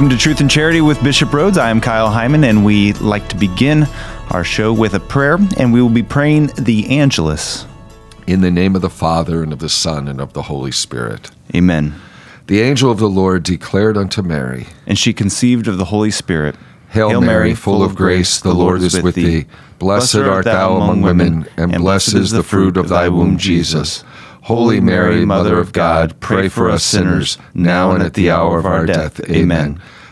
Welcome to Truth and Charity with Bishop Rhodes. I am Kyle Hyman, and we like to begin our show with a prayer, and we will be praying the Angelus. In the name of the Father, and of the Son, and of the Holy Spirit. Amen. The angel of the Lord declared unto Mary, and she conceived of the Holy Spirit. Hail Mary, full of grace, the Lord is with thee. Blessed art thou among women, and blessed is the fruit of thy womb, Jesus. Holy Mary, Mother of God, pray for us sinners, now and at the hour of our death. Amen.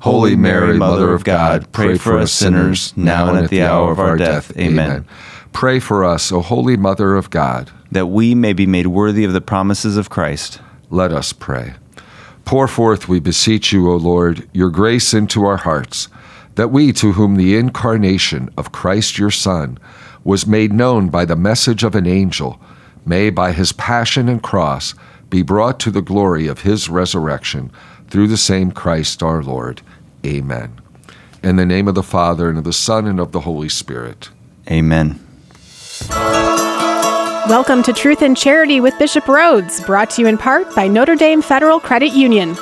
Holy Mary, Mother of God, pray for us sinners, now and at the hour of our death. Amen. Pray for us, O Holy Mother of God, that we may be made worthy of the promises of Christ. Let us pray. Pour forth, we beseech you, O Lord, your grace into our hearts, that we, to whom the incarnation of Christ your Son was made known by the message of an angel, may by his passion and cross be brought to the glory of his resurrection, through the same Christ our Lord. Amen. In the name of the Father, and of the Son, and of the Holy Spirit. Amen. Welcome to Truth and Charity with Bishop Rhodes, brought to you in part by Notre Dame Federal Credit Union.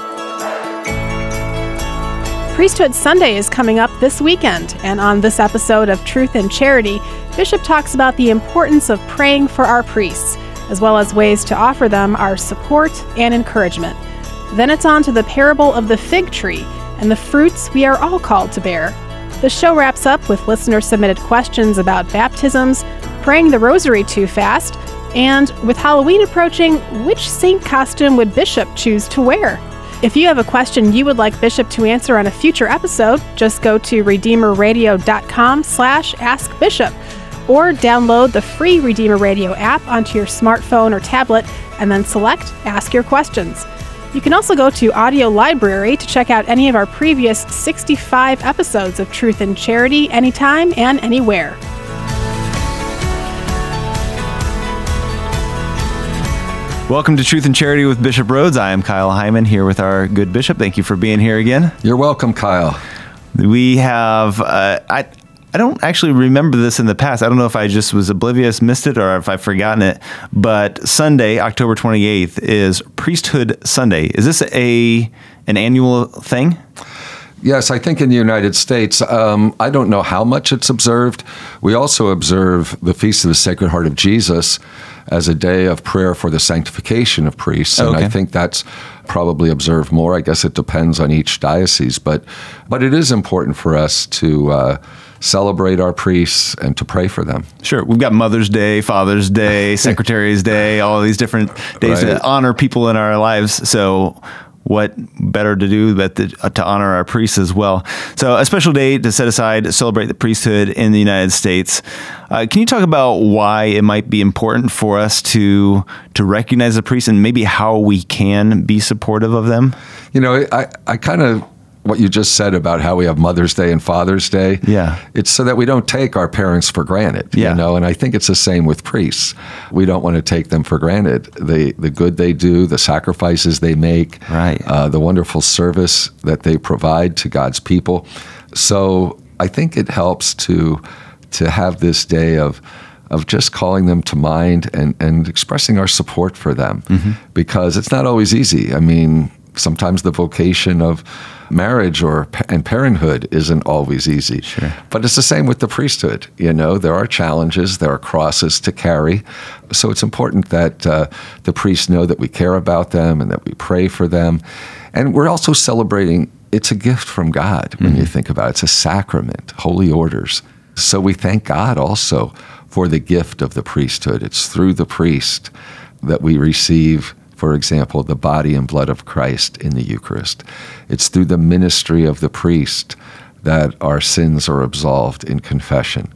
Priesthood Sunday is coming up this weekend, and on this episode of Truth and Charity, Bishop talks about the importance of praying for our priests, as well as ways to offer them our support and encouragement. Then it's on to the parable of the fig tree and the fruits we are all called to bear. The show wraps up with listener-submitted questions about baptisms, praying the rosary too fast, and with Halloween approaching, which saint costume would Bishop choose to wear? If you have a question you would like Bishop to answer on a future episode, just go to redeemerradio.com/askbishop or download the free Redeemer Radio app onto your smartphone or tablet and then select Ask Your Questions. You can also go to Audio Library to check out any of our previous 65 episodes of Truth and Charity anytime and anywhere. Welcome to Truth and Charity with Bishop Rhodes. I am Kyle Hyman, here with our good bishop. Thank you for being here again. You're welcome, Kyle. We have, I don't actually remember this in the past. I don't know if I just was oblivious, missed it, or if I've forgotten it. But Sunday, October 28th, is Priesthood Sunday. Is this an annual thing? Yes, I think in the United States, I don't know how much it's observed. We also observe the Feast of the Sacred Heart of Jesus as a day of prayer for the sanctification of priests. And okay. I think that's probably observed more. I guess it depends on each diocese. But it is important for us to celebrate our priests and to pray for them. Sure. We've got Mother's Day, Father's Day, Secretary's Day, all these different days to honor people in our lives. So what better to do but to honor our priests as well. So a special day to set aside to celebrate the priesthood in the United States. Can you talk about why it might be important for us to recognize the priests and maybe how we can be supportive of them? You know, I kind of what you just said about how we have Mother's Day and Father's Day. Yeah. It's so that we don't take our parents for granted, yeah. You know, and I think it's the same with priests. We don't want to take them for granted. The good they do, the sacrifices they make, right. The wonderful service that they provide to God's people. So I think it helps to have this day of just calling them to mind and expressing our support for them, mm-hmm. because it's not always easy. I mean, sometimes the vocation of marriage and parenthood isn't always easy. Sure. But it's the same with the priesthood. You know, there are challenges, there are crosses to carry. So it's important that the priests know that we care about them and that we pray for them. And we're also celebrating, it's a gift from God when mm-hmm. you think about it. It's a sacrament, holy orders. So we thank God also for the gift of the priesthood. It's through the priest that we receive, for example, the body and blood of Christ in the Eucharist. It's through the ministry of the priest that our sins are absolved in confession.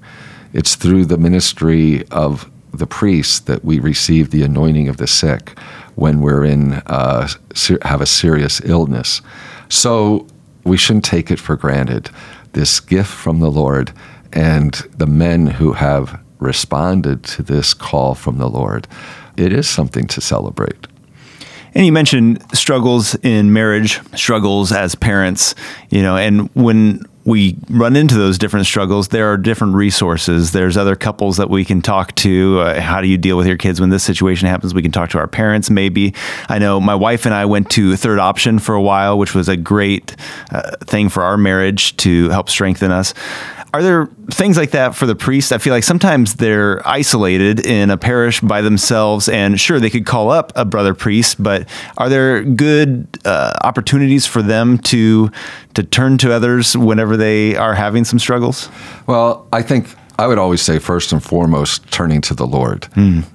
It's through the ministry of the priest that we receive the anointing of the sick when we're have a serious illness. So we shouldn't take it for granted this gift from the Lord, and the men who have responded to this call from the Lord. It is something to celebrate. And you mentioned struggles in marriage, struggles as parents, and when we run into those different struggles, there are different resources. There's other couples that we can talk to. How do you deal with your kids when this situation happens? We can talk to our parents, maybe. I know my wife and I went to Third Option for a while, which was a great thing for our marriage to help strengthen us. Are there things like that for the priest? I feel like sometimes they're isolated in a parish by themselves, and sure, they could call up a brother priest, but are there good opportunities for them to turn to others whenever they are having some struggles? Well, I think I would always say, first and foremost, turning to the Lord.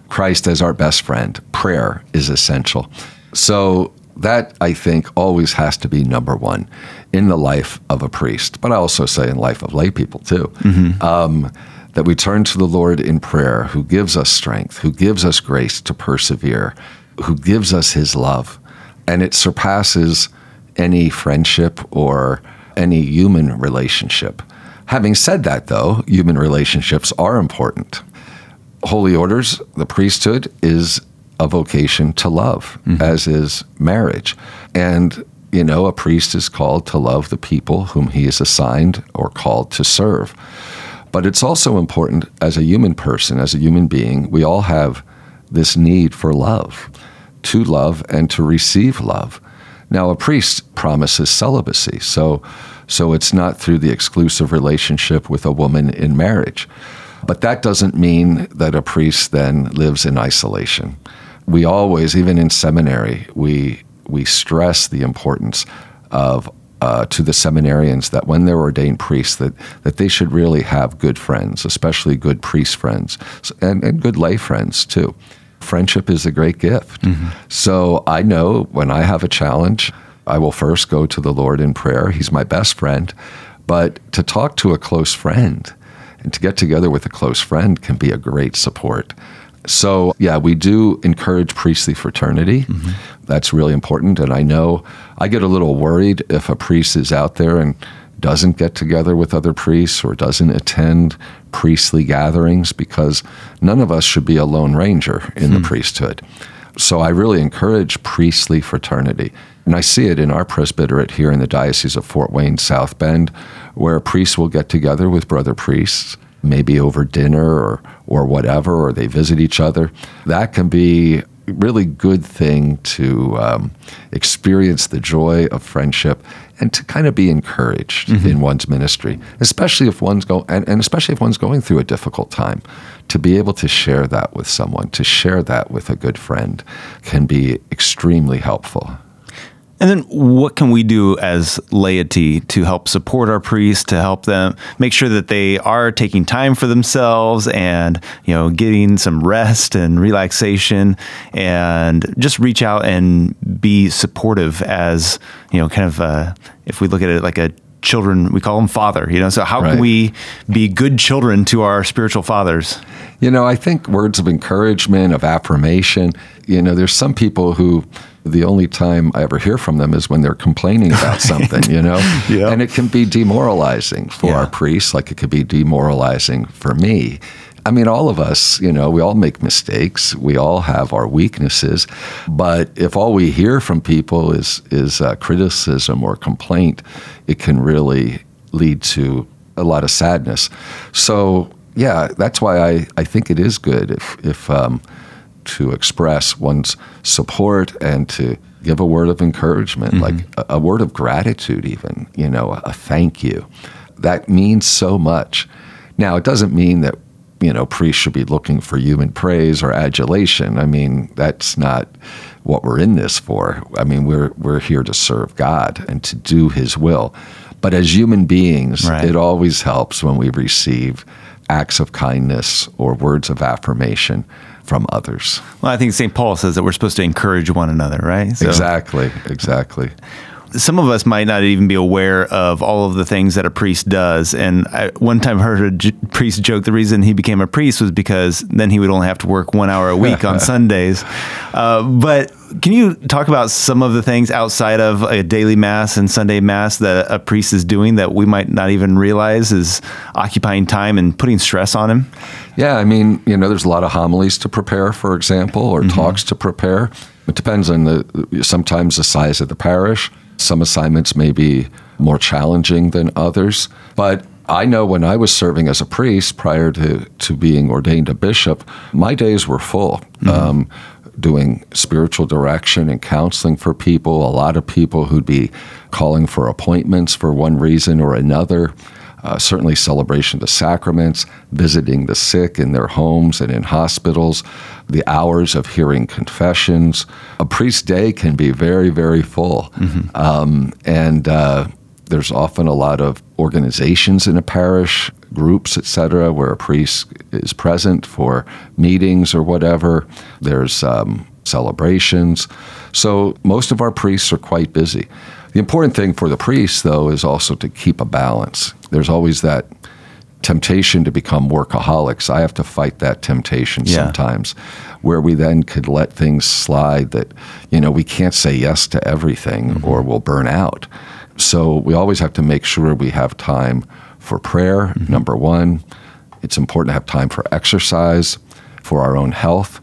Christ as our best friend. Prayer is essential. So that, I think, always has to be number one in the life of a priest, but I also say in life of lay people too, that we turn to the Lord in prayer, who gives us strength, who gives us grace to persevere, who gives us his love. And it surpasses any friendship or any human relationship. Having said that, though, human relationships are important. Holy orders, the priesthood, is a vocation to love, as is marriage. And, a priest is called to love the people whom he is assigned or called to serve. But it's also important as a human person, as a human being, we all have this need for love, to love and to receive love. Now, a priest promises celibacy, so it's not through the exclusive relationship with a woman in marriage. But that doesn't mean that a priest then lives in isolation. We always, even in seminary, we stress the importance of to the seminarians that when they're ordained priests, that they should really have good friends, especially good priest friends, and good lay friends too. Friendship is a great gift. So I know when I have a challenge, I will first go to the Lord in prayer. He's my best friend. But to talk to a close friend and to get together with a close friend can be a great support. So, yeah, we do encourage priestly fraternity. That's really important. And I know I get a little worried if a priest is out there and doesn't get together with other priests or doesn't attend priestly gatherings, because none of us should be a lone ranger in the priesthood. So I really encourage priestly fraternity. And I see it in our presbyterate here in the Diocese of Fort Wayne, South Bend, where priests will get together with brother priests, maybe over dinner or whatever, or they visit each other. That can be a really good thing to experience the joy of friendship and to kind of be encouraged in one's ministry, especially if one's going through a difficult time. To be able to share that with someone, to share that with a good friend, can be extremely helpful. And then what can we do as laity to help support our priests, to help them make sure that they are taking time for themselves and, getting some rest and relaxation, and just reach out and be supportive as, if we look at it like a children, we call them father, so how can we be good children to our spiritual fathers? I think words of encouragement, of affirmation, there's some people who the only time I ever hear from them is when they're complaining about something, Yeah. And it can be demoralizing for our priests, like it could be demoralizing for me. I mean, all of us, we all make mistakes. We all have our weaknesses. But if all we hear from people is criticism or complaint, it can really lead to a lot of sadness. So, yeah, that's why I think it is good if to express one's support and to give a word of encouragement, like a word of gratitude even, a thank you. That means so much. Now, it doesn't mean that priests should be looking for human praise or adulation. I mean, that's not what we're in this for. I mean, we're here to serve God and to do his will. But as human beings, it always helps when we receive acts of kindness or words of affirmation from others. Well, I think St. Paul says that we're supposed to encourage one another, right? So. Exactly. some of us might not even be aware of all of the things that a priest does. And I one time heard a priest joke the reason he became a priest was because then he would only have to work 1 hour a week on Sundays. But can you talk about some of the things outside of a daily mass and Sunday mass that a priest is doing that we might not even realize is occupying time and putting stress on him? Yeah, I mean, there's a lot of homilies to prepare, for example, or mm-hmm. talks to prepare. It depends on sometimes the size of the parish. Some assignments may be more challenging than others. But I know when I was serving as a priest prior to being ordained a bishop, my days were full, mm-hmm. Doing spiritual direction and counseling for people, a lot of people who'd be calling for appointments for one reason or another. Certainly celebration of the sacraments, visiting the sick in their homes and in hospitals, the hours of hearing confessions. A priest's day can be very, very full. Mm-hmm. And there's often a lot of organizations in a parish, groups, et cetera, where a priest is present for meetings or whatever. There's celebrations. So most of our priests are quite busy. The important thing for the priest, though, is also to keep a balance. There's always that temptation to become workaholics. I have to fight that temptation sometimes, where we then could let things slide that, we can't say yes to everything mm-hmm. or we'll burn out. So we always have to make sure we have time for prayer, mm-hmm. number one. It's important to have time for exercise, for our own health.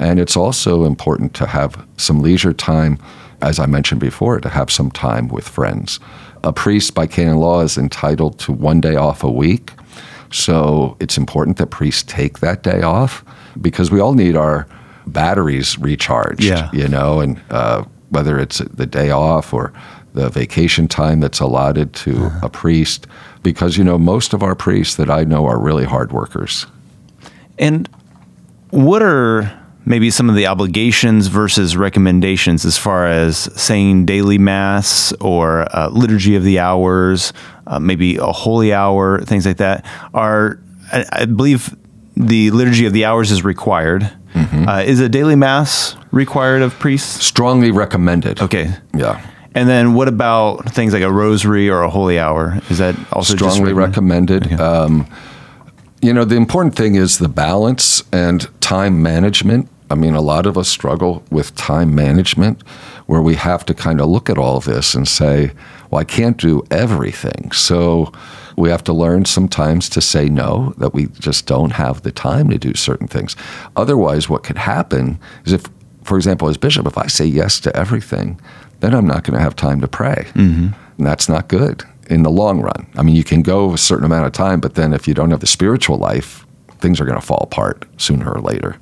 And it's also important to have some leisure time, as I mentioned before, to have some time with friends. A priest by canon law is entitled to one day off a week. So it's important that priests take that day off because we all need our batteries recharged, and whether it's the day off or the vacation time that's allotted to uh-huh. a priest, because, most of our priests that I know are really hard workers. And what are maybe some of the obligations versus recommendations as far as saying daily mass or liturgy of the hours, maybe a holy hour, things like that? I believe the liturgy of the hours is required. Mm-hmm. Is a daily mass required of priests? Strongly recommended. Okay. Yeah. And then what about things like a rosary or a holy hour? Is that also strongly recommended? Okay. The important thing is the balance and time management. I mean, a lot of us struggle with time management, where we have to kind of look at all this and say, well, I can't do everything. So we have to learn sometimes to say no, that we just don't have the time to do certain things. Otherwise, what could happen is if, for example, as bishop, if I say yes to everything, then I'm not going to have time to pray. Mm-hmm. And that's not good in the long run. I mean, you can go a certain amount of time, but then if you don't have the spiritual life, things are going to fall apart sooner or later.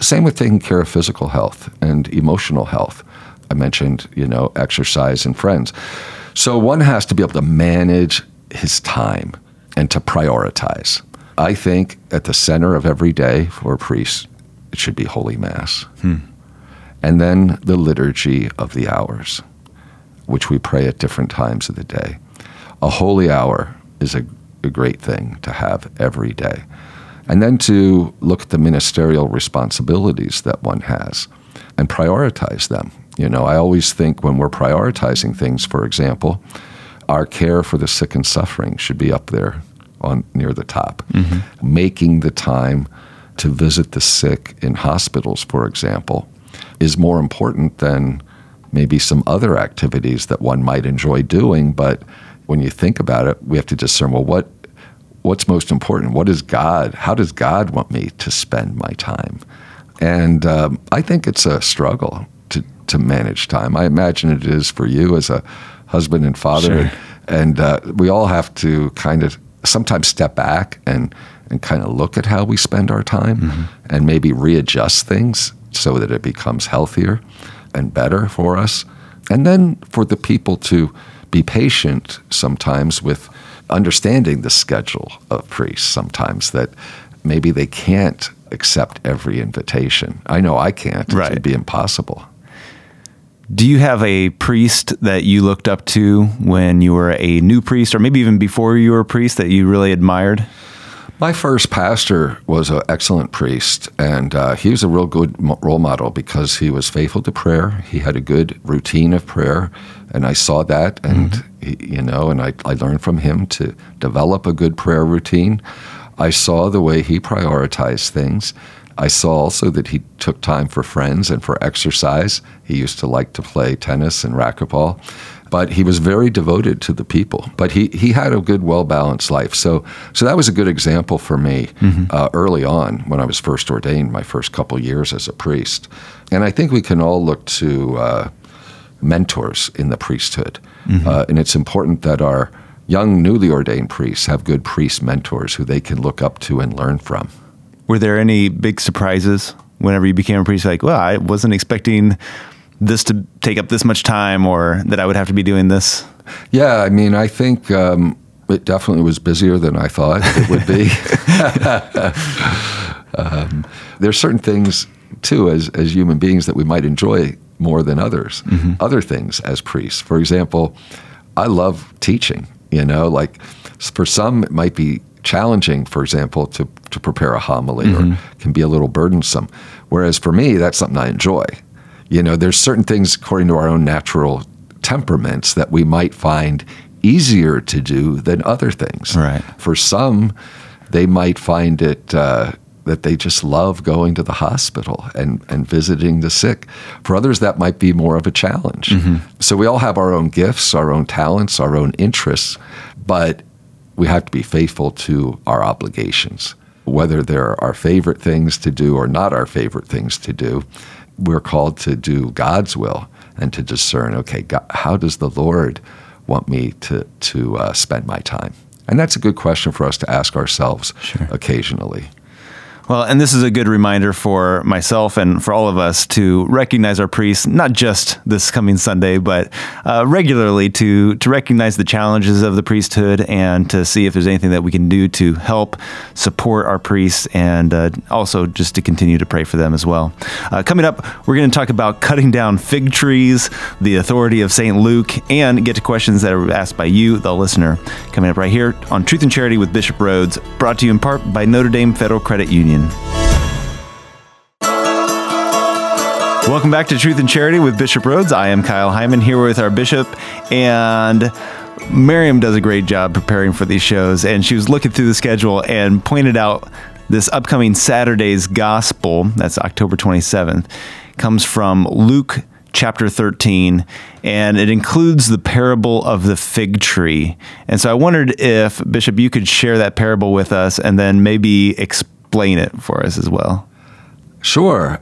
Same with taking care of physical health and emotional health. I mentioned, exercise and friends. So one has to be able to manage his time and to prioritize. I think at the center of every day for a priest, it should be Holy Mass. Hmm. And then the liturgy of the hours, which we pray at different times of the day. A holy hour is a great thing to have every day. And then to look at the ministerial responsibilities that one has and prioritize them. I always think when we're prioritizing things, for example, our care for the sick and suffering should be up there near the top. Mm-hmm. Making the time to visit the sick in hospitals, for example, is more important than maybe some other activities that one might enjoy doing. But when you think about it, we have to discern, well, what's most important? What is God? How does God want me to spend my time? And I think it's a struggle to manage time. I imagine it is for you as a husband and father. Sure. And we all have to kind of sometimes step back and kind of look at how we spend our time mm-hmm. and maybe readjust things so that it becomes healthier and better for us. And then for the people to be patient sometimes with understanding the schedule of priests sometimes, that maybe they can't accept every invitation. I know I can't. Right. It would be impossible. Do you have a priest that you looked up to when you were a new priest, or maybe even before you were a priest, that you really admired? My first pastor was an excellent priest, and he was a real good role model because he was faithful to prayer. He had a good routine of prayer, and I saw that, and he, you know, and I learned from him to develop a good prayer routine. I saw the way he prioritized things. I saw also that he took time for friends and for exercise. He used to like to play tennis and racquetball, but he was very devoted to the people. But he had a good, well-balanced life. So that was a good example for me early on when I was first ordained, my first couple years as a priest. And I think we can all look to mentors in the priesthood. And it's important that our young, newly ordained priests have good priest mentors who they can look up to and learn from. Were there any big surprises whenever you became a priest? Like, well, I wasn't expecting this to take up this much time or that I would have to be doing this. Yeah, I mean, I think it definitely was busier than I thought it would be. There's certain things, too, as human beings that we might enjoy more than others, other things as priests. For example, I love teaching, you know, like for some it might be challenging, for example, to prepare a homily or can be a little burdensome. Whereas for me, that's something I enjoy. You know, there's certain things according to our own natural temperaments that we might find easier to do than other things. Right. For some, they might find it that they just love going to the hospital and visiting the sick. For others, that might be more of a challenge. So we all have our own gifts, our own talents, our own interests, but we have to be faithful to our obligations, whether they're our favorite things to do or not our favorite things to do. We're called to do God's will and to discern, okay, God, how does the Lord want me to spend my time? And that's a good question for us to ask ourselves occasionally. Well, and this is a good reminder for myself and for all of us to recognize our priests, not just this coming Sunday, but regularly to recognize the challenges of the priesthood and to see if there's anything that we can do to help support our priests and also just to continue to pray for them as well. Coming up, we're going to talk about cutting down fig trees, the authority of St. Luke, and get to questions that are asked by you, the listener. Coming up right here on Truth and Charity with Bishop Rhodes, brought to you in part by Notre Dame Federal Credit Union. Welcome back to Truth and Charity with Bishop Rhodes. I am Kyle Hyman here with our bishop, and Miriam does a great job preparing for these shows, and she was looking through the schedule and pointed out this upcoming Saturday's gospel, that's October 27th, comes from Luke chapter 13, and it includes the parable of the fig tree. And so I wondered if, Bishop, you could share that parable with us and then maybe explain it for us as well. Sure.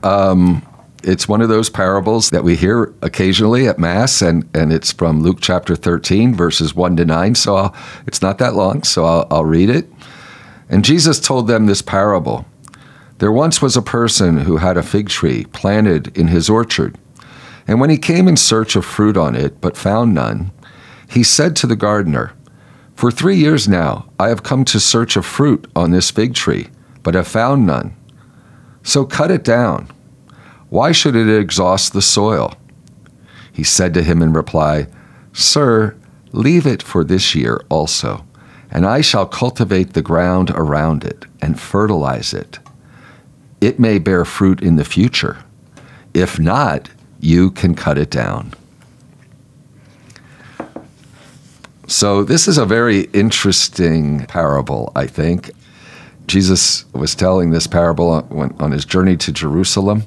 It's one of those parables that we hear occasionally at Mass, and it's from Luke chapter 13, verses 1-9. So it's not that long, so I'll read it. And Jesus told them this parable. There once was a person who had a fig tree planted in his orchard. And when he came in search of fruit on it, but found none, he said to the gardener, "For 3 years now, I have come to search of fruit on this fig tree, but have found none. So cut it down. Why should it exhaust the soil?" He said to him in reply, "Sir, leave it for this year also, and I shall cultivate the ground around it and fertilize it. It may bear fruit in the future. If not, you can cut it down." So this is a very interesting parable, I think. Jesus was telling this parable on his journey to Jerusalem.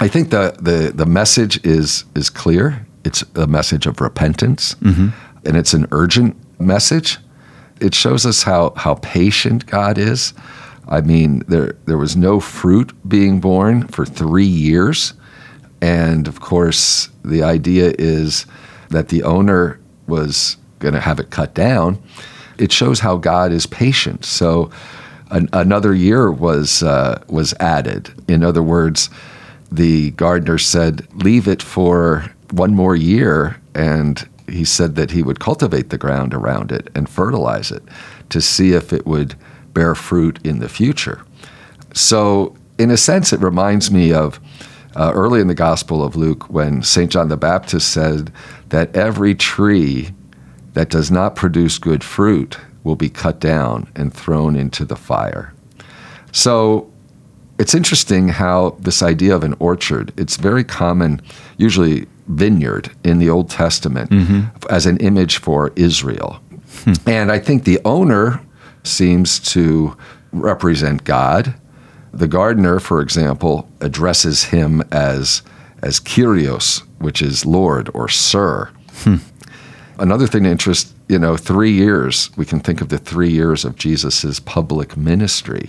I think the message is clear. It's a message of repentance, and it's an urgent message. It shows us how patient God is. I mean, there was no fruit being born for 3 years. And, of course, the idea is that the owner was going to have it cut down. It shows how God is patient. So another year was added. In other words, the gardener said, "Leave it for one more year," and he said that he would cultivate the ground around it and fertilize it to see if it would bear fruit in the future. So, in a sense, it reminds me of early in the Gospel of Luke when St. John the Baptist said that every tree that does not produce good fruit will be cut down and thrown into the fire. So it's interesting how this idea of an orchard, it's very common, usually vineyard in the Old Testament, as an image for Israel. And I think the owner seems to represent God. The gardener, for example, addresses him as Kyrios, which is Lord or Sir. Another thing to interest, 3 years, we can think of the 3 years of Jesus's public ministry.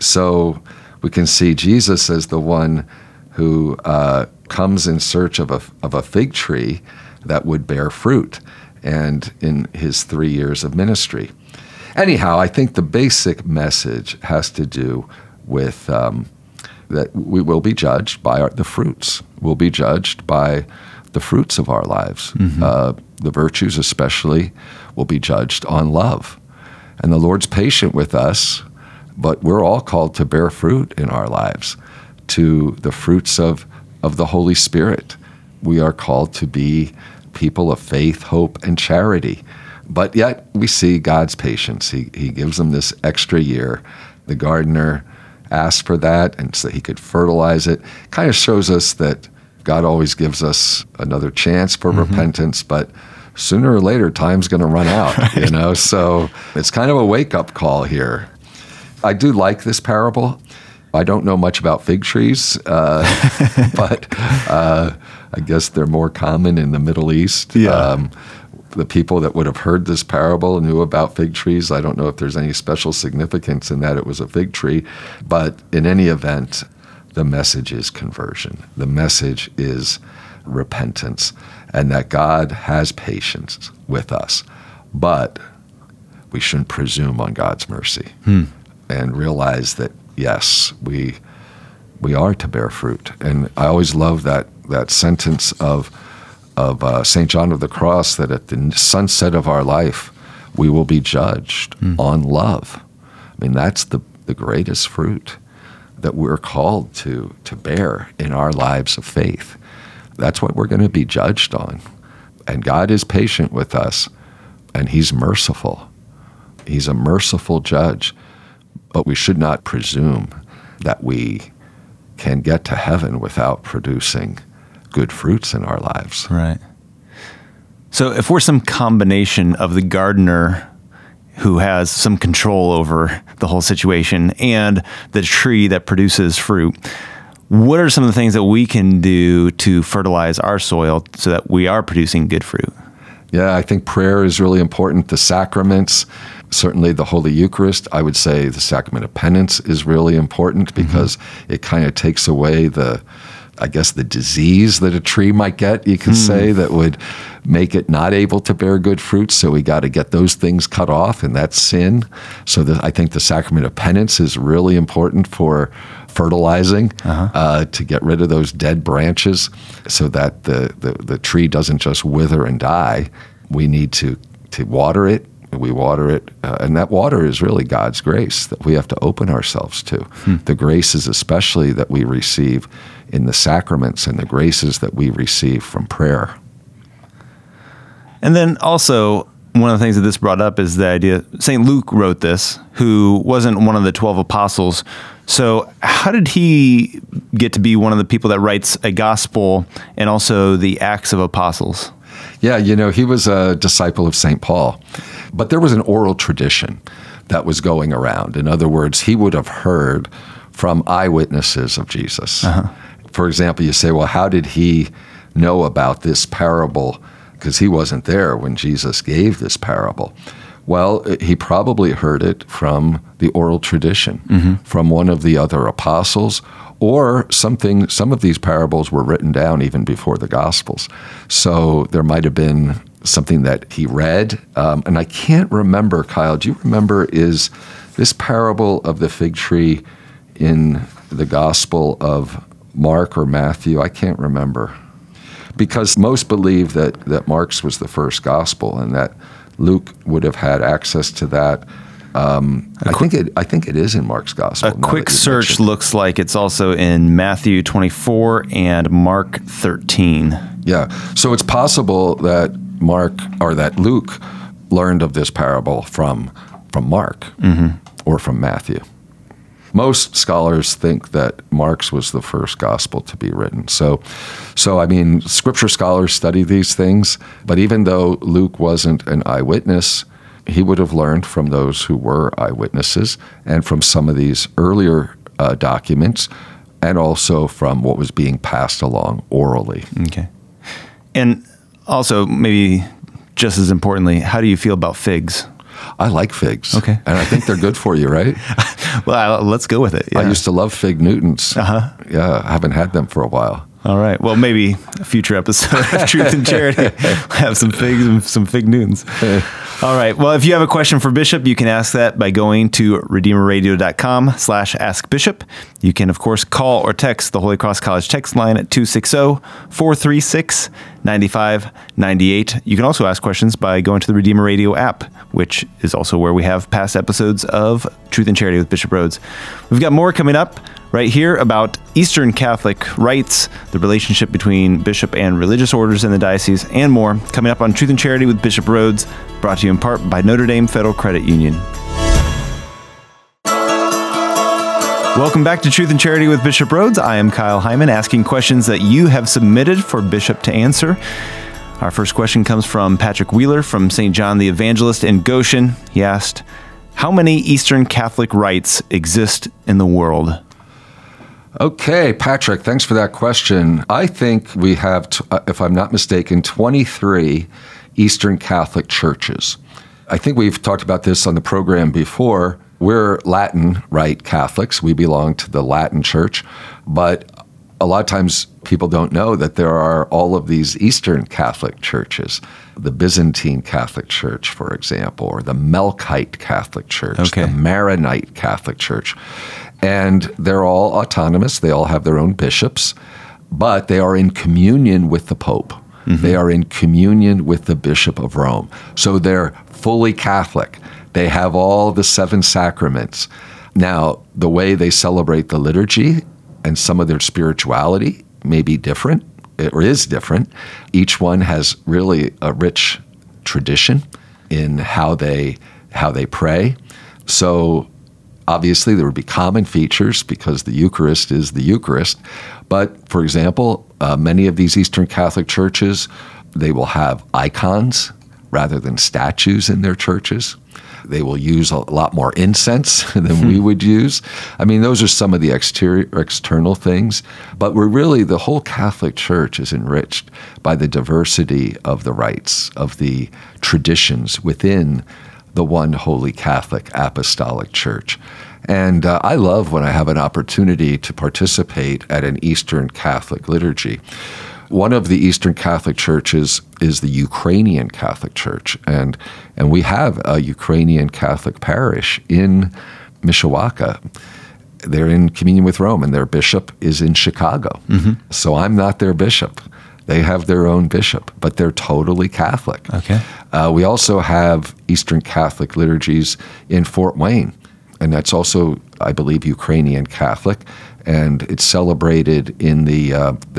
So we can see Jesus as the one who comes in search of a fig tree that would bear fruit, and in his 3 years of ministry. Anyhow, I think the basic message has to do with that we will be judged by the fruits. We'll be judged by the fruits of our lives. The virtues especially will be judged on love. And the Lord's patient with us, but we're all called to bear fruit in our lives, to the fruits of the Holy Spirit. We are called to be people of faith, hope, and charity. But yet we see God's patience. He gives them this extra year. The gardener asked for that, and so he could fertilize it. Kind of shows us that God always gives us another chance for repentance, but sooner or later, time's going to run out, So it's kind of a wake-up call here. I do like this parable. I don't know much about fig trees, but I guess they're more common in the Middle East. The people that would have heard this parable knew about fig trees. I don't know if there's any special significance in that it was a fig tree, but in any event, the message is conversion. The message is repentance, and that God has patience with us, but we shouldn't presume on God's mercy and realize that, yes, we are to bear fruit. And I always love that sentence of St. John of the Cross, that at the sunset of our life, we will be judged on love. I mean, that's the greatest fruit that we're called to bear in our lives of faith. That's what we're going to be judged on. And God is patient with us, and he's merciful. He's a merciful judge. But we should not presume that we can get to heaven without producing good fruits in our lives. Right. So if we're some combination of the gardener who has some control over the whole situation and the tree that produces fruit, what are some of the things that we can do to fertilize our soil so that we are producing good fruit? Yeah, I think prayer is really important. The sacraments, certainly the Holy Eucharist. I would say the sacrament of penance is really important because it kind of takes away the disease that a tree might get, you could say, that would make it not able to bear good fruit. So we got to get those things cut off, and that's sin. So I think the sacrament of penance is really important for fertilizing, to get rid of those dead branches so that the tree doesn't just wither and die. We need to water it. We water it, and that water is really God's grace that we have to open ourselves to. The graces especially that we receive in the sacraments, and the graces that we receive from prayer. And then also, one of the things that this brought up is the idea, St. Luke wrote this, who wasn't one of the 12 apostles. So how did he get to be one of the people that writes a gospel and also the Acts of Apostles? Yeah, he was a disciple of St. Paul, but there was an oral tradition that was going around. In other words, he would have heard from eyewitnesses of Jesus. For example, you say, well, how did he know about this parable? Because he wasn't there when Jesus gave this parable. Well, he probably heard it from the oral tradition, from one of the other apostles, or something. Some of these parables were written down even before the Gospels. So there might have been something that he read. And I can't remember, Kyle, do you remember, is this parable of the fig tree in the Gospel of Mark or Matthew? I can't remember. Because most believe that Mark's was the first Gospel, and that Luke would have had access to that. I think it is in Mark's Gospel. A quick search looks like it's also in Matthew 24 and Mark 13. Yeah, so it's possible that Luke learned of this parable from Mark mm-hmm. or from Matthew. Most scholars think that Mark's was the first gospel to be written. So I mean, scripture scholars study these things, but even though Luke wasn't an eyewitness, he would have learned from those who were eyewitnesses and from some of these earlier documents, and also from what was being passed along orally. Okay. And also, maybe just as importantly, how do you feel about figs? I like figs. Okay. And I think they're good for you, right? Well, let's go with it. Yeah. I used to love fig Newtons. Uh-huh. Yeah, I haven't had them for a while. All right. Well, maybe a future episode of Truth and Charity we'll have some figs and some fig Newtons. All right. Well, if you have a question for Bishop, you can ask that by going to redeemerradio.com/askbishop. You can, of course, call or text the Holy Cross College text line at 260-436-9598. You can also ask questions by going to the Redeemer Radio app, which is also where we have past episodes of Truth and Charity with Bishop Rhodes. We've got more coming up right here about Eastern Catholic rites, the relationship between bishop and religious orders in the diocese, and more coming up on Truth and Charity with Bishop Rhodes, brought to you in part by Notre Dame Federal Credit Union. Welcome back to Truth and Charity with Bishop Rhodes. I am Kyle Hyman, asking questions that you have submitted for Bishop to answer. Our first question comes from Patrick Wheeler from St. John the Evangelist in Goshen. He asked, how many Eastern Catholic rites exist in the world? Okay, Patrick, thanks for that question. I think we have, if I'm not mistaken, 23 Eastern Catholic churches. I think we've talked about this on the program before. We're Latin Rite Catholics. We belong to the Latin Church. But a lot of times people don't know that there are all of these Eastern Catholic churches, the Byzantine Catholic Church, for example, or the Melkite Catholic Church, the Maronite Catholic Church. And they're all autonomous. They all have their own bishops, but they are in communion with the Pope. Mm-hmm. They are in communion with the Bishop of Rome. So they're fully Catholic. They have all the seven sacraments. Now, the way they celebrate the liturgy and some of their spirituality may be different, or is different. Each one has really a rich tradition in how they pray. So obviously, there would be common features because the Eucharist is the Eucharist. But, for example, many of these Eastern Catholic churches, they will have icons rather than statues in their churches. They will use a lot more incense than we would use. I mean, those are some of the external things. But we're really, the whole Catholic Church is enriched by the diversity of the rites, of the traditions within the one Holy Catholic Apostolic Church. And I love when I have an opportunity to participate at an Eastern Catholic liturgy. One of the Eastern Catholic churches is the Ukrainian Catholic Church, and we have a Ukrainian Catholic parish in Mishawaka. They're in communion with Rome, and their bishop is in Chicago. Mm-hmm. So I'm not their bishop. They have their own bishop, but they're totally Catholic. Okay. We also have Eastern Catholic liturgies in Fort Wayne, and that's also, I believe, Ukrainian Catholic, and it's celebrated in the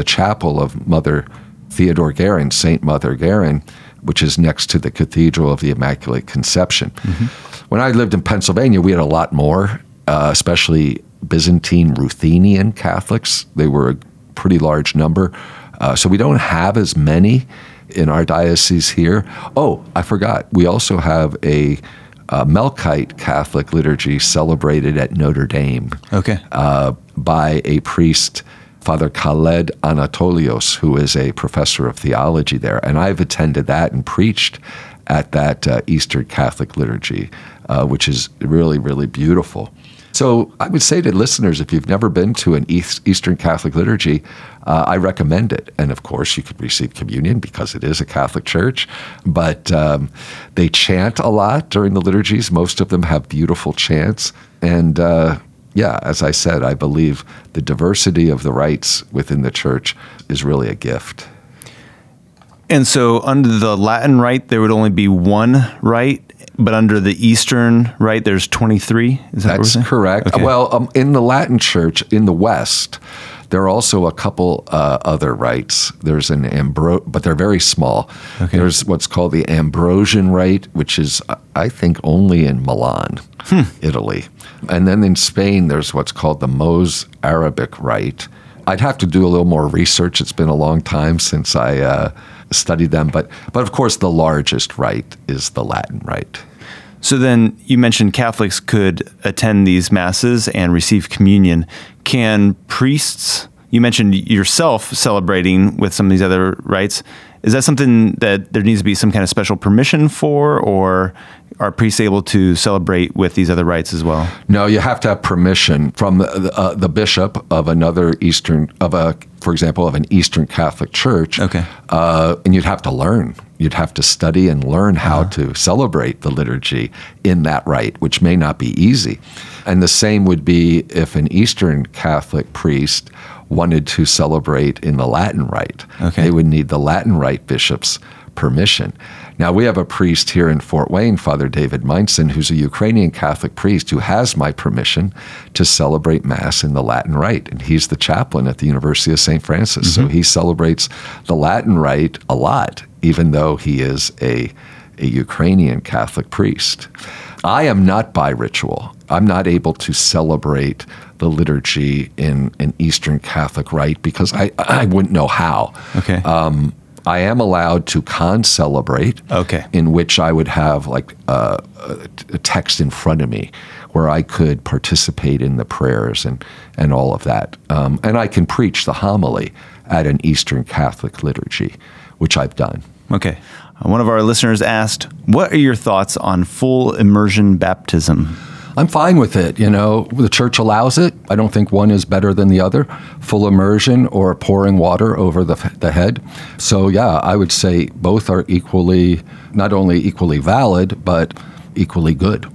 chapel of Mother Théodore Guérin, Saint Mother Guerin, which is next to the Cathedral of the Immaculate Conception. Mm-hmm. When I lived in Pennsylvania, we had a lot more, especially Byzantine Ruthenian Catholics. They were a pretty large number. So we don't have as many in our diocese here. Oh, I forgot. We also have a Melkite Catholic liturgy celebrated at Notre Dame. Okay. By a priest, Father Khaled Anatolios, who is a professor of theology there. And I've attended that and preached at that Eastern Catholic liturgy, which is really, really beautiful. So I would say to listeners, if you've never been to an Eastern Catholic liturgy, I recommend it. And of course, you could receive communion because it is a Catholic church. But they chant a lot during the liturgies. Most of them have beautiful chants. And as I said, I believe the diversity of the rites within the church is really a gift. And so under the Latin rite, there would only be one rite. But under the Eastern Rite, there's 23? Is that what we're saying? That's correct. Okay. Well, in the Latin Church, in the West, There are also a couple other rites. There's an but they're very small. Okay. There's what's called the Ambrosian Rite, which is, I think, only in Milan, Italy. And then in Spain, there's what's called the Mos Arabic Rite. I'd have to do a little more research. It's been a long time since I studied them. But of course, the largest rite is the Latin Rite. So then you mentioned Catholics could attend these masses and receive communion. Can priests, you mentioned yourself celebrating with some of these other rites, is that something that there needs to be some kind of special permission for, or are priests able to celebrate with these other rites as well? No, you have to have permission from the bishop of another Eastern, for example, of an Eastern Catholic Church. Okay. And you'd have to learn. You'd have to study and learn how to celebrate the liturgy in that rite, which may not be easy. And the same would be if an Eastern Catholic priest wanted to celebrate in the Latin Rite. Okay. They would need the Latin Rite bishop's permission. Now, we have a priest here in Fort Wayne, Father David Meinzen, who's a Ukrainian Catholic priest who has my permission to celebrate Mass in the Latin Rite, and he's the chaplain at the University of Saint Francis, so he celebrates the Latin Rite a lot, even though he is a Ukrainian Catholic priest. I am not by ritual. I'm not able to celebrate the liturgy in an Eastern Catholic rite because I wouldn't know how. Okay. I am allowed to concelebrate, in which I would have like a text in front of me where I could participate in the prayers and all of that. And I can preach the homily at an Eastern Catholic liturgy, which I've done. Okay. One of our listeners asked, what are your thoughts on full immersion baptism? I'm fine with it. You know, the church allows it. I don't think one is better than the other, full immersion or pouring water over the head. So yeah, I would say both are equally, not only equally valid, but equally good.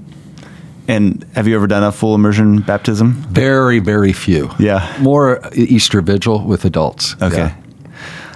And have you ever done a full immersion baptism? Very, very few. Yeah. More Easter Vigil with adults. Okay. Yeah.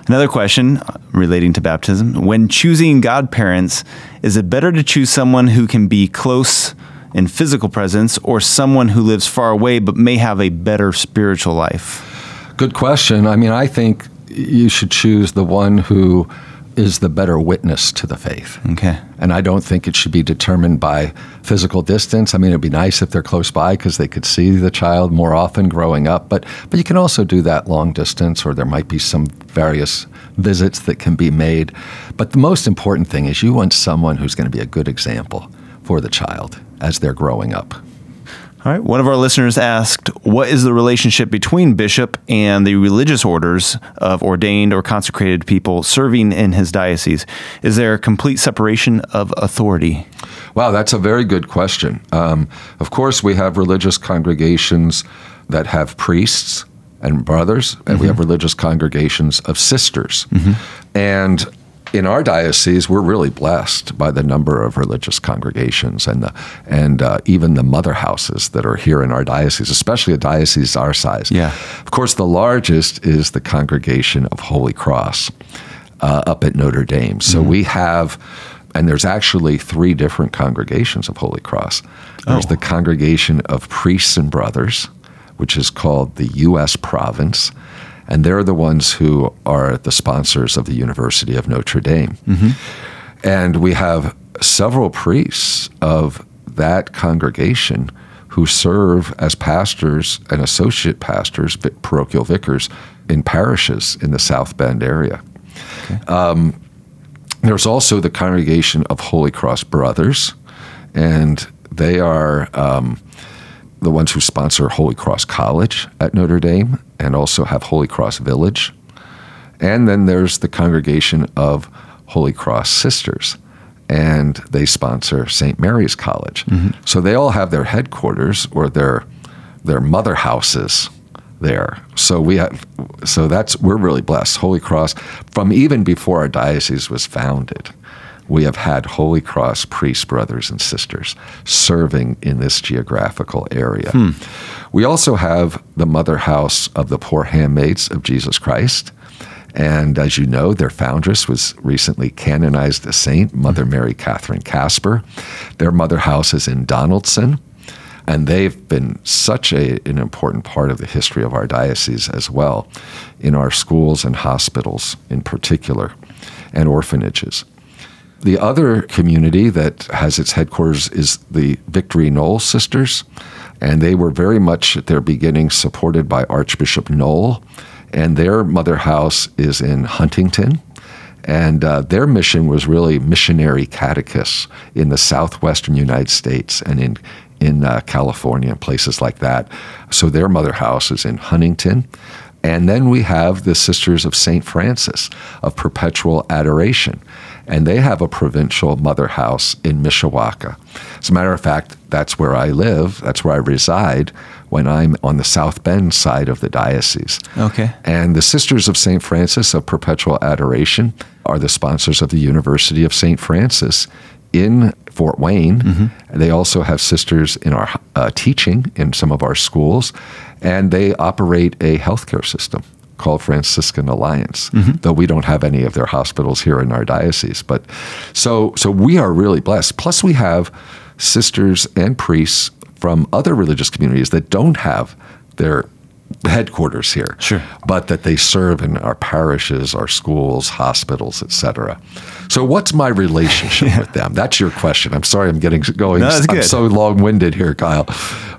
Another question relating to baptism. When choosing godparents, is it better to choose someone who can be close in physical presence or someone who lives far away but may have a better spiritual life? Good question. I mean, I think you should choose the one who is the better witness to the faith. Okay. And I don't think it should be determined by physical distance. I mean, it'd be nice if they're close by because they could see the child more often growing up, but you can also do that long distance, or there might be some various visits that can be made. But the most important thing is you want someone who's going to be a good example for the child as they're growing up. All right. One of our listeners asked, what is the relationship between bishop and the religious orders of ordained or consecrated people serving in his diocese? Is there a complete separation of authority? Wow, that's a very good question. Of course, we have religious congregations that have priests and brothers, and we have religious congregations of sisters. And in our diocese, we're really blessed by the number of religious congregations and even the mother houses that are here in our diocese, especially a diocese our size. Yeah. Of course, the largest is the Congregation of Holy Cross up at Notre Dame. So we have, and there's actually three different congregations of Holy Cross. There's the Congregation of Priests and Brothers, which is called the U.S. Province. And they're the ones who are the sponsors of the University of Notre Dame. And we have several priests of that congregation who serve as pastors and associate pastors, parochial vicars, in parishes in the South Bend area. There's also the Congregation of Holy Cross Brothers, and they are the ones who sponsor Holy Cross College at Notre Dame and also have Holy Cross Village. And then there's the Congregation of Holy Cross Sisters, and they sponsor St. Mary's College. So they all have their headquarters or their mother houses there. So we're really blessed. Holy Cross, from even before our diocese was founded, we have had Holy Cross priests, brothers, and sisters serving in this geographical area. We also have the Mother House of the Poor Handmaids of Jesus Christ. And as you know, their foundress was recently canonized a saint, Mother Mary Catherine Casper. Their mother house is in Donaldson. And they've been such an important part of the history of our diocese as well, in our schools and hospitals in particular, and orphanages. The other community that has its headquarters is the Victory Knoll Sisters, and they were very much at their beginning supported by Archbishop Knoll, and their mother house is in Huntington. And their mission was really missionary catechists in the southwestern United States and in California and places like that. So their mother house is in Huntington. And then we have the Sisters of St. Francis of Perpetual Adoration, and they have a provincial mother house in Mishawaka. As a matter of fact, that's where I live, that's where I reside when I'm on the South Bend side of the diocese. Okay. And the Sisters of St. Francis of Perpetual Adoration are the sponsors of the University of Saint Francis in Fort Wayne. Mm-hmm. They also have sisters in our teaching in some of our schools, and they operate a healthcare system called Franciscan Alliance, mm-hmm. though we don't have any of their hospitals here in our diocese. But so we are really blessed. Plus, we have sisters and priests from other religious communities that don't have their headquarters here, sure. but that they serve in our parishes, our schools, hospitals, etc. So what's my relationship yeah. with them? That's your question. I'm sorry I'm getting going. No, I'm so long-winded here, Kyle.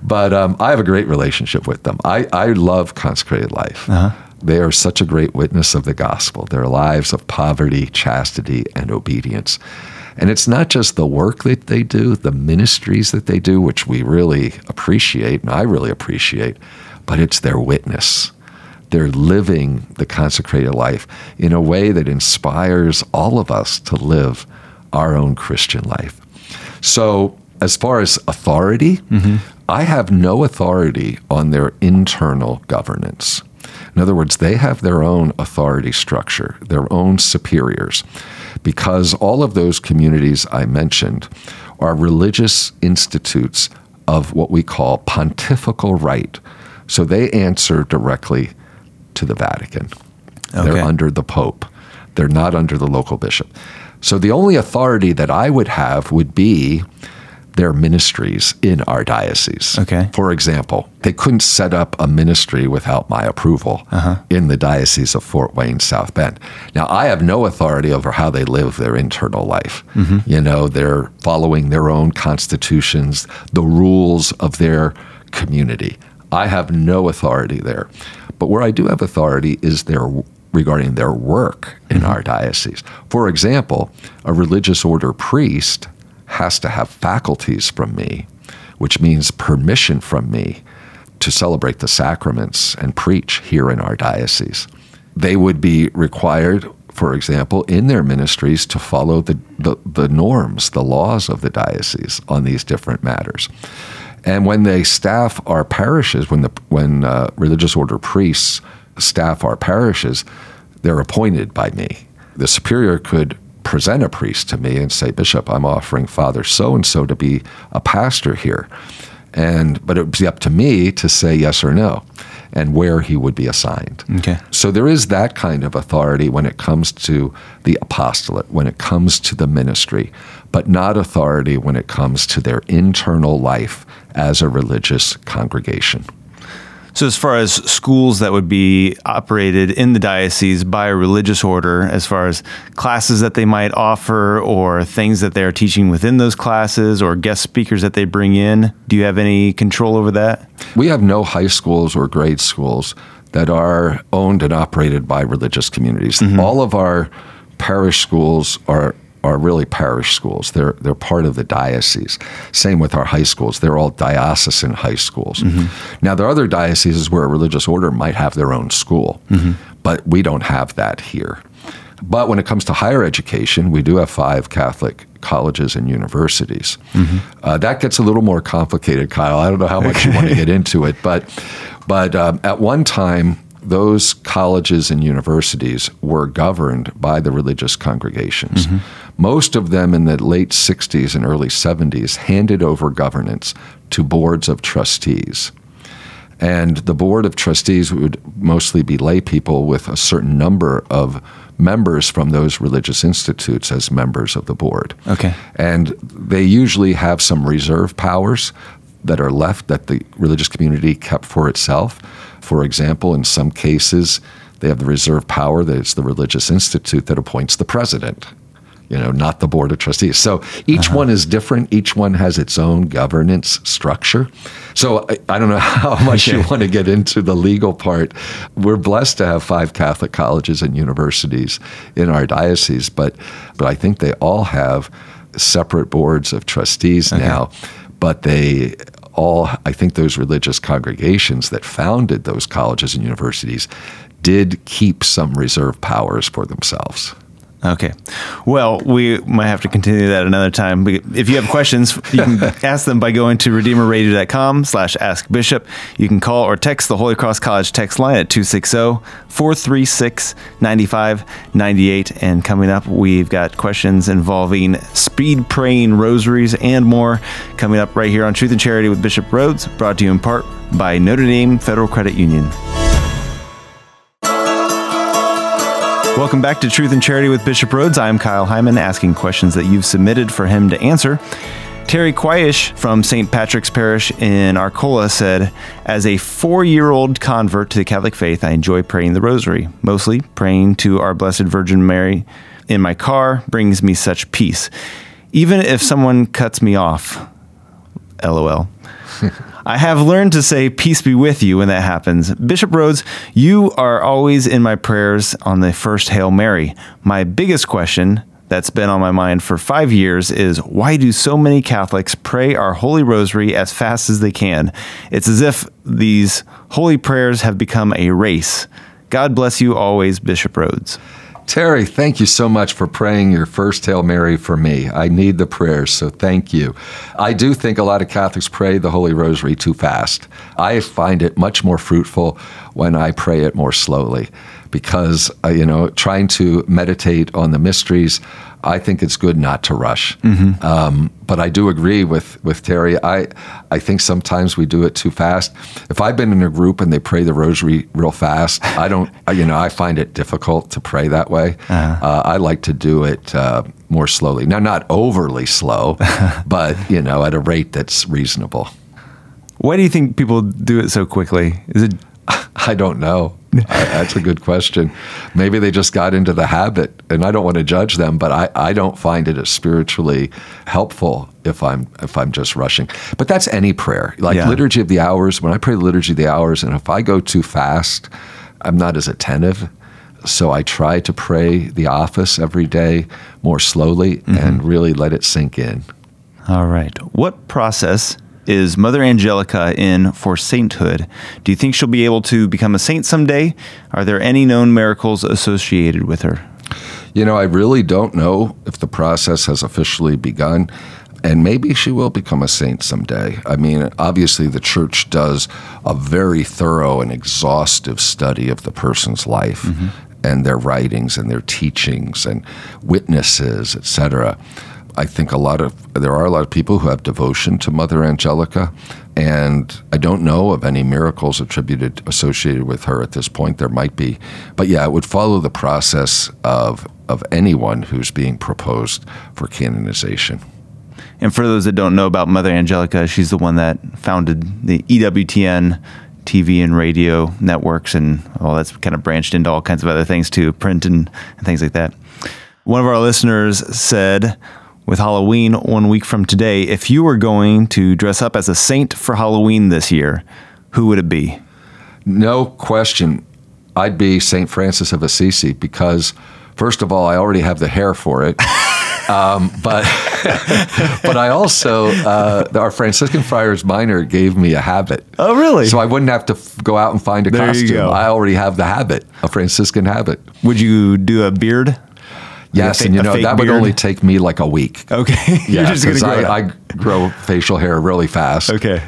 But I have a great relationship with them. I love consecrated life. Uh-huh. They are such a great witness of the gospel, their lives of poverty, chastity, and obedience. And it's not just the work that they do, the ministries that they do, which we really appreciate, and I really appreciate, but it's their witness. They're living the consecrated life in a way that inspires all of us to live our own Christian life. So as far as authority, mm-hmm. I have no authority on their internal governance. In other words, they have their own authority structure, their own superiors, because all of those communities I mentioned are religious institutes of what we call pontifical right. So they answer directly to the Vatican. Okay. They're under the Pope. They're not under the local bishop. So the only authority that I would have would be their ministries in our diocese. Okay. For example, they couldn't set up a ministry without my approval uh-huh. in the Diocese of Fort Wayne, South Bend. Now, I have no authority over how they live their internal life. Mm-hmm. You know, they're following their own constitutions, the rules of their community. I have no authority there. But where I do have authority is regarding their work in mm-hmm. our diocese. For example, a religious order priest has to have faculties from me, which means permission from me to celebrate the sacraments and preach here in our diocese. They would be required, for example, in their ministries to follow the norms, the laws of the diocese on these different matters. And when they staff our parishes, when religious order priests staff our parishes, they're appointed by me. The superior could present a priest to me and say, Bishop, I'm offering Father so-and-so to be a pastor here. But it would be up to me to say yes or no and where he would be assigned. Okay. So there is that kind of authority when it comes to the apostolate, when it comes to the ministry, but not authority when it comes to their internal life as a religious congregation. So as far as schools that would be operated in the diocese by a religious order, as far as classes that they might offer or things that they're teaching within those classes or guest speakers that they bring in, do you have any control over that? We have no high schools or grade schools that are owned and operated by religious communities. Mm-hmm. All of our parish schools are really parish schools. They're part of the diocese. Same with our high schools. They're all diocesan high schools. Mm-hmm. Now, there are other dioceses where a religious order might have their own school, mm-hmm. but we don't have that here. But when it comes to higher education, we do have 5 Catholic colleges and universities. Mm-hmm. That gets a little more complicated, Kyle. I don't know how much you want to get into it, but at one time, those colleges and universities were governed by the religious congregations. Mm-hmm. Most of them in the late 60s and early 70s handed over governance to boards of trustees. And the board of trustees would mostly be lay people with a certain number of members from those religious institutes as members of the board. Okay. And they usually have some reserve powers that are left that the religious community kept for itself. For example, in some cases, they have the reserve power that it's the religious institute that appoints the president, you know, not the board of trustees. So each one is different. Each one has its own governance structure. So I don't know how much you want to get into the legal part. We're blessed to have 5 Catholic colleges and universities in our diocese, but I think they all have separate boards of trustees now, but they all, I think those religious congregations that founded those colleges and universities did keep some reserve powers for themselves. Okay. Well, we might have to continue that another time. If you have questions, you can ask them by going to redeemerradio.com/askbishop. You can call or text the Holy Cross College text line at 260-436-9598. And coming up, we've got questions involving speed praying rosaries and more coming up right here on Truth and Charity with Bishop Rhodes, brought to you in part by Notre Dame Federal Credit Union. Welcome back to Truth and Charity with Bishop Rhodes. I'm Kyle Hyman, asking questions that you've submitted for him to answer. Terry Quayish from St. Patrick's Parish in Arcola said, as a 4-year-old convert to the Catholic faith, I enjoy praying the rosary. Mostly praying to our Blessed Virgin Mary in my car brings me such peace. Even if someone cuts me off, LOL. I have learned to say, peace be with you when that happens. Bishop Rhodes, you are always in my prayers on the first Hail Mary. My biggest question that's been on my mind for 5 years is, why do so many Catholics pray our Holy Rosary as fast as they can? It's as if these holy prayers have become a race. God bless you always, Bishop Rhodes. Terry, thank you so much for praying your first Hail Mary for me. I need the prayers, so thank you. I do think a lot of Catholics pray the Holy Rosary too fast. I find it much more fruitful when I pray it more slowly because, you know, trying to meditate on the mysteries, I think it's good not to rush. Mm-hmm. But I do agree with Terry. I think sometimes we do it too fast. If I've been in a group and they pray the rosary real fast, I don't, you know, I find it difficult to pray that way. I like to do it more slowly. Now, not overly slow, but, you know, at a rate that's reasonable. Why do you think people do it so quickly? Is it? I don't know. That's a good question. Maybe they just got into the habit, and I don't want to judge them, but I don't find it as spiritually helpful if I'm just rushing. But that's any prayer. Like Liturgy of the Hours, when I pray the Liturgy of the Hours, and if I go too fast, I'm not as attentive. So I try to pray the office every day more slowly and really let it sink in. All right. What process is Mother Angelica in for sainthood? Do you think she'll be able to become a saint someday? Are there any known miracles associated with her? You know, I really don't know if the process has officially begun, and maybe she will become a saint someday. I mean, obviously the Church does a very thorough and exhaustive study of the person's life and their writings and their teachings and witnesses, etc. I think there are a lot of people who have devotion to Mother Angelica, and I don't know of any miracles associated with her at this point. There might be, but it would follow the process of anyone who's being proposed for canonization. And for those that don't know about Mother Angelica, she's the one that founded the EWTN TV and radio networks, and that's kind of branched into all kinds of other things too, print and things like that. One of our listeners said, with Halloween 1 week from today, if you were going to dress up as a saint for Halloween this year, who would it be? No question. I'd be St. Francis of Assisi because, first of all, I already have the hair for it. But I also, our Franciscan Friars Minor gave me a habit. Oh, really? So I wouldn't have to go out and find a costume. I already have the habit, a Franciscan habit. Would you do a beard? Yes, and you know, that would only take me like a week. Okay. Yeah, because I grow facial hair really fast. Okay.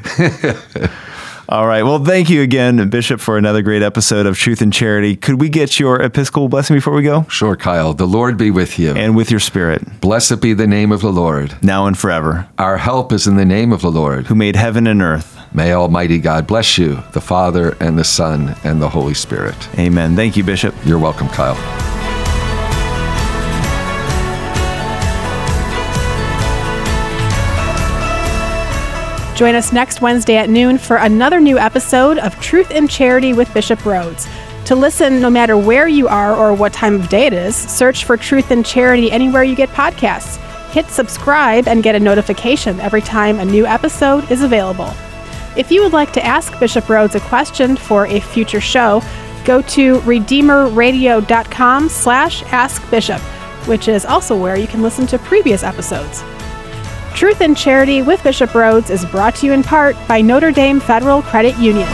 All right. Well, thank you again, Bishop, for another great episode of Truth and Charity. Could we get your Episcopal blessing before we go? Sure, Kyle. The Lord be with you. And with your spirit. Blessed be the name of the Lord. Now and forever. Our help is in the name of the Lord. Who made heaven and earth. May Almighty God bless you, the Father and the Son and the Holy Spirit. Amen. Thank you, Bishop. You're welcome, Kyle. Join us next Wednesday at noon for another new episode of Truth and Charity with Bishop Rhodes. To listen, no matter where you are or what time of day it is, search for Truth and Charity anywhere you get podcasts. Hit subscribe and get a notification every time a new episode is available. If you would like to ask Bishop Rhodes a question for a future show, go to redeemerradio.com/askbishop, which is also where you can listen to previous episodes. Truth and Charity with Bishop Rhodes is brought to you in part by Notre Dame Federal Credit Union.